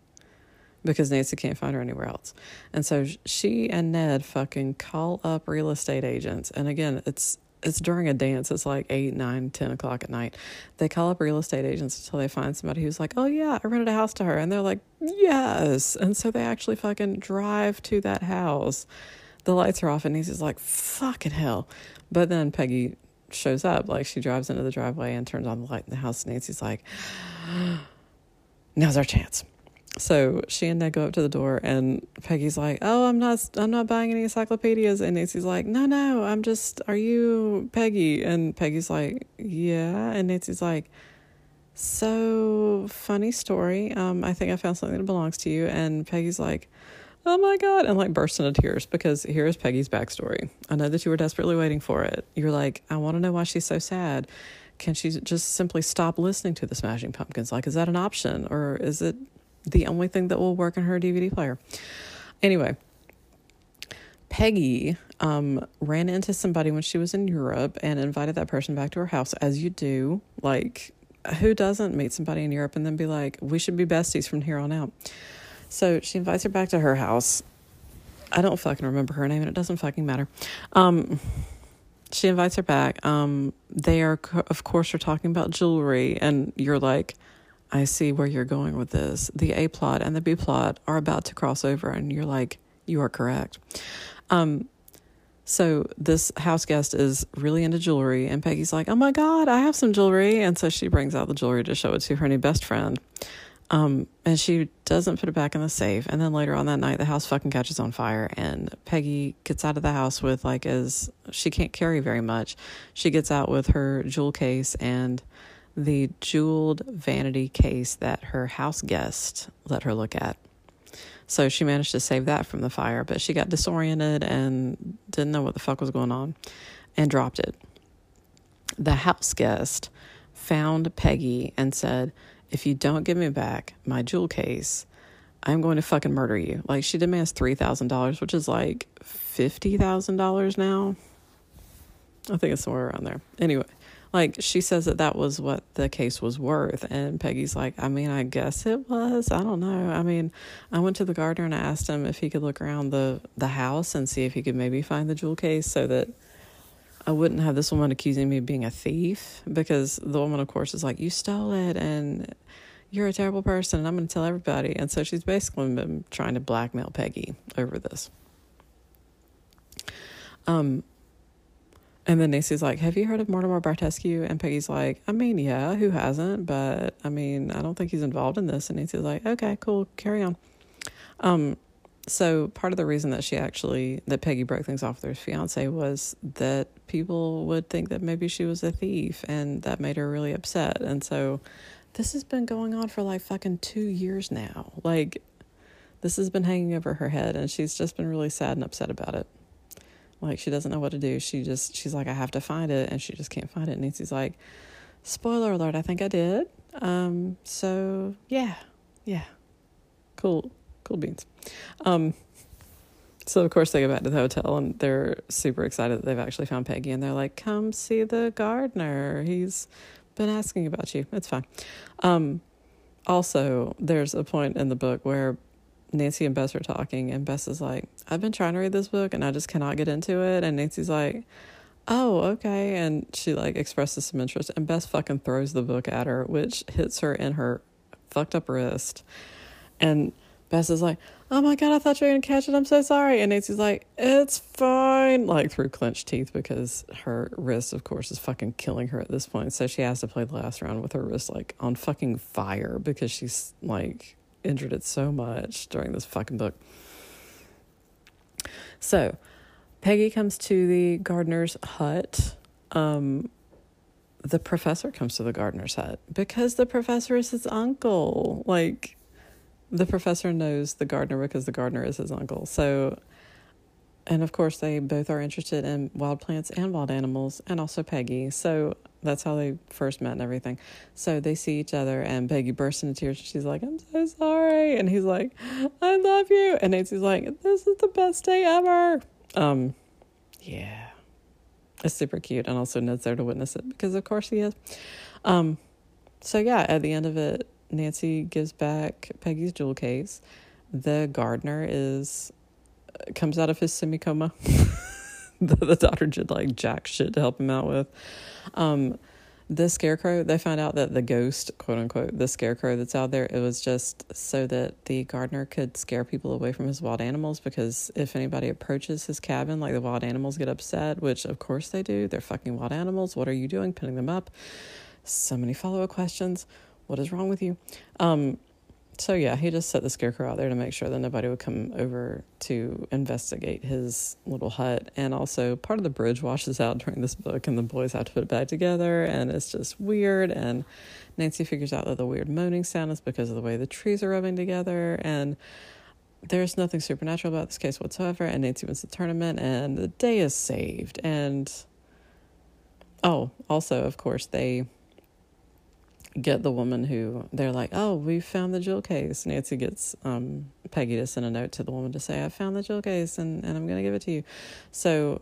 because Nancy can't find her anywhere else. And so she and Ned fucking call up real estate agents. And again, it's during a dance. It's like 8, 9, 10 o'clock at night. They call up real estate agents until they find somebody who's like, oh yeah, I rented a house to her. And they're like, yes. And so they actually fucking drive to that house. The lights are off, and Nancy's like, fucking hell. But then Peggy shows up. Like, she drives into the driveway and turns on the light in the house. And Nancy's like, now's our chance. So she and Ned go up to the door, and Peggy's like, oh, I'm not buying any encyclopedias. And Nancy's like, no, I'm just, are you Peggy? And Peggy's like, yeah. And Nancy's like, So, funny story. I think I found something that belongs to you. And Peggy's like, oh my God. And like burst into tears because here is Peggy's backstory. I know that you were desperately waiting for it. You're like, I want to know why she's so sad. Can she just simply stop listening to the Smashing Pumpkins? Like, is that an option? Or is it the only thing that will work in her DVD player? Anyway, Peggy ran into somebody when she was in Europe and invited that person back to her house, as you do. Like, who doesn't meet somebody in Europe and then be like, we should be besties from here on out? So she invites her back to her house. I don't fucking remember her name, and it doesn't fucking matter. She invites her back. They are, of course, are talking about jewelry, and you're like, I see where you're going with this. The A plot and the B plot are about to cross over, and you're like, you are correct. So this house guest is really into jewelry, and Peggy's like, oh my God, I have some jewelry. And so she brings out the jewelry to show it to her new best friend. And she doesn't put it back in the safe. And then later on that night, the house fucking catches on fire, and Peggy gets out of the house with she can't carry very much. She gets out with her jewel case and the jeweled vanity case that her house guest let her look at. So she managed to save that from the fire, but she got disoriented and didn't know what the fuck was going on and dropped it. The house guest found Peggy and said, if you don't give me back my jewel case, I'm going to fucking murder you. Like, she demands $3,000, which is like $50,000 now. I think it's somewhere around there. Anyway, she says that was what the case was worth. And Peggy's like, I mean, I guess it was. I don't know. I mean, I went to the gardener and I asked him if he could look around the house and see if he could maybe find the jewel case so that I wouldn't have this woman accusing me of being a thief, because the woman, of course, is like, you stole it and you're a terrible person and I'm going to tell everybody. And so she's basically been trying to blackmail Peggy over this. And then Nancy's like, have you heard of Mortimer Bartescu? And Peggy's like, I mean, yeah, who hasn't? But I mean, I don't think he's involved in this. And Nancy's like, okay, cool, carry on. So part of the reason that that Peggy broke things off with her fiance was that people would think that maybe she was a thief, and that made her really upset. And so this has been going on for fucking 2 years now. This has been hanging over her head, and she's just been really sad and upset about it. She doesn't know what to do. She's like, I have to find it, and she just can't find it. And Nancy's like, spoiler alert, I think I did. So yeah, cool beans. So of course they go back to the hotel, and they're super excited that they've actually found Peggy, and they're like, come see the gardener. He's been asking about you. It's fine. Also, there's a point in the book where Nancy and Bess are talking, and Bess is like, I've been trying to read this book and I just cannot get into it. And Nancy's like, oh, okay. And she expresses some interest, and Bess fucking throws the book at her, which hits her in her fucked up wrist. And Bess is like, oh my God, I thought you were going to catch it. I'm so sorry. And Nancy's like, it's fine. Through clenched teeth, because her wrist, of course, is fucking killing her at this point. So she has to play the last round with her wrist, on fucking fire, because she's injured it so much during this fucking book. So Peggy comes to the gardener's hut. The professor comes to the gardener's hut because the professor is his uncle. The professor knows the gardener because the gardener is his uncle. So, and of course they both are interested in wild plants and wild animals, and also Peggy. So that's how they first met and everything. So they see each other, and Peggy bursts into tears. She's like, I'm so sorry. And he's like, I love you. And Nancy's like, this is the best day ever. Yeah, it's super cute. And also Ned's there to witness it, because of course he is. So yeah, at the end of it, Nancy gives back Peggy's jewel case. The gardener comes out of his semi-coma. The doctor did jack shit to help him out with. The scarecrow, they find out that the ghost, quote unquote, the scarecrow that's out there, it was just so that the gardener could scare people away from his wild animals, because if anybody approaches his cabin, the wild animals get upset, which of course they do. They're fucking wild animals. What are you doing putting them up? So many follow-up questions. What is wrong with you? So yeah, he just set the scarecrow out there to make sure that nobody would come over to investigate his little hut. And also part of the bridge washes out during this book and the boys have to put it back together, and it's just weird. And Nancy figures out that the weird moaning sound is because of the way the trees are rubbing together, and there's nothing supernatural about this case whatsoever. And Nancy wins the tournament and the day is saved. And oh, also, of course, they get the woman who they're like, oh, we found the Jill case. Nancy gets Peggy to send a note to the woman to say, I found the Jill case and I'm going to give it to you. So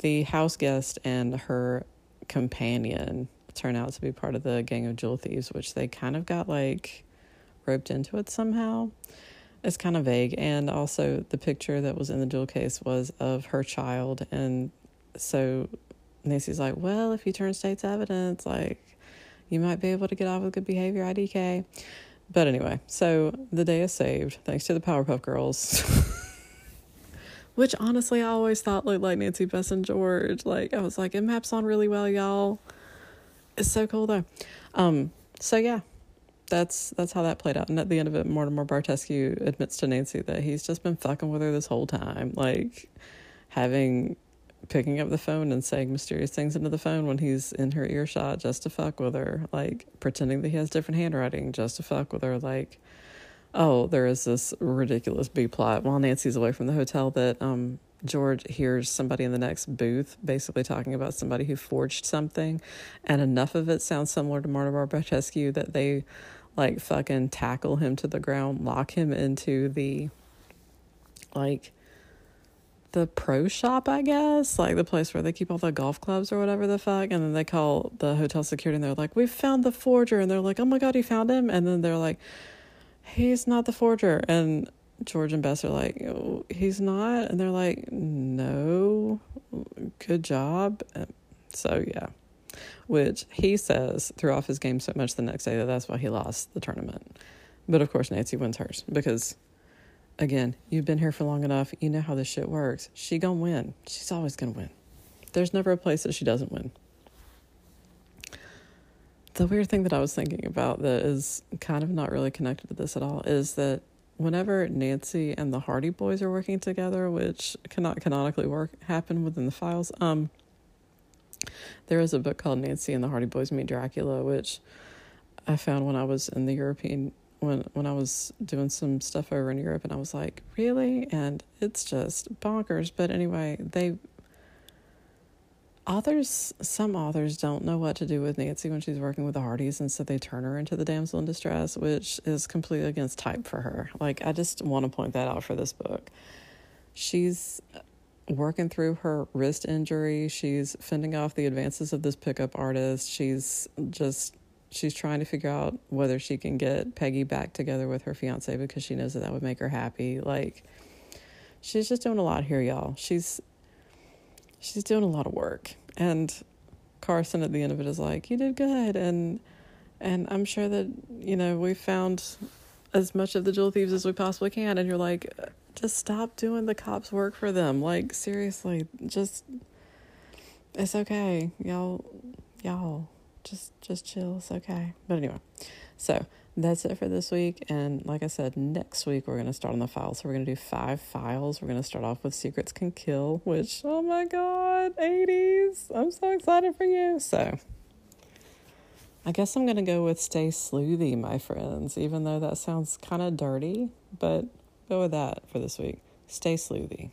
the house guest and her companion turn out to be part of the gang of Jill thieves, which they kind of got like roped into it somehow. It's kind of vague. And also the picture that was in the Jill case was of her child. And so Nancy's like, well, if you turn state's evidence, like, you might be able to get off with good behavior, IDK. But anyway, so the day is saved thanks to the Powerpuff Girls, which honestly I always thought looked like Nancy, Bess, and George. Like, I was like, it maps on really well, y'all. It's so cool though. So yeah, that's how that played out. And at the end of it, Mortimer Bartescu admits to Nancy that he's just been fucking with her this whole time, like picking up the phone and saying mysterious things into the phone when he's in her earshot just to fuck with her, like pretending that he has different handwriting just to fuck with her. Like, oh, there is this ridiculous B plot while Nancy's away from the hotel that George hears somebody in the next booth basically talking about somebody who forged something, and enough of it sounds similar to Mortimer Bartescu that they like fucking tackle him to the ground, lock him into the like the pro shop, I guess, like the place where they keep all the golf clubs or whatever the fuck. And then they call the hotel security and they're like, we found the forger. And they're like, oh my God, you found him? And then they're like, he's not the forger. And George and Bess are like, oh, he's not? And they're like, no, good job. So yeah, which he says threw off his game so much the next day that that's why he lost the tournament. But of course, Nancy wins hers because, again, you've been here for long enough. You know how this shit works. She gonna win. She's always gonna win. There's never a place that she doesn't win. The weird thing that I was thinking about that is kind of not really connected to this at all is that whenever Nancy and the Hardy Boys are working together, which cannot canonically happen within the files, there is a book called Nancy and the Hardy Boys Meet Dracula, which I found when I was in the European when I was doing some stuff over in Europe, and I was like, really? And it's just bonkers. But anyway, some authors don't know what to do with Nancy when she's working with the Hardys, and so they turn her into the damsel in distress, which is completely against type for her. Like, I just want to point that out for this book. She's working through her wrist injury. She's fending off the advances of this pickup artist. She's trying to figure out whether she can get Peggy back together with her fiancé because she knows that would make her happy. Like, she's just doing a lot here, y'all. She's doing a lot of work. And Carson at the end of it is like, you did good. And I'm sure that, you know, we found as much of the jewel thieves as we possibly can. And you're like, just stop doing the cops' work for them. Like, seriously, just, it's okay. Y'all. Just chill. It's okay. But anyway, so that's it for this week. And like I said, next week we're going to start on the files. So we're going to do 5 files. We're going to start off with Secrets Can Kill, which, oh my God, 80s. I'm so excited for you. So I guess I'm going to go with Stay Sleuthy, my friends, even though that sounds kind of dirty. But go with that for this week. Stay sleuthy.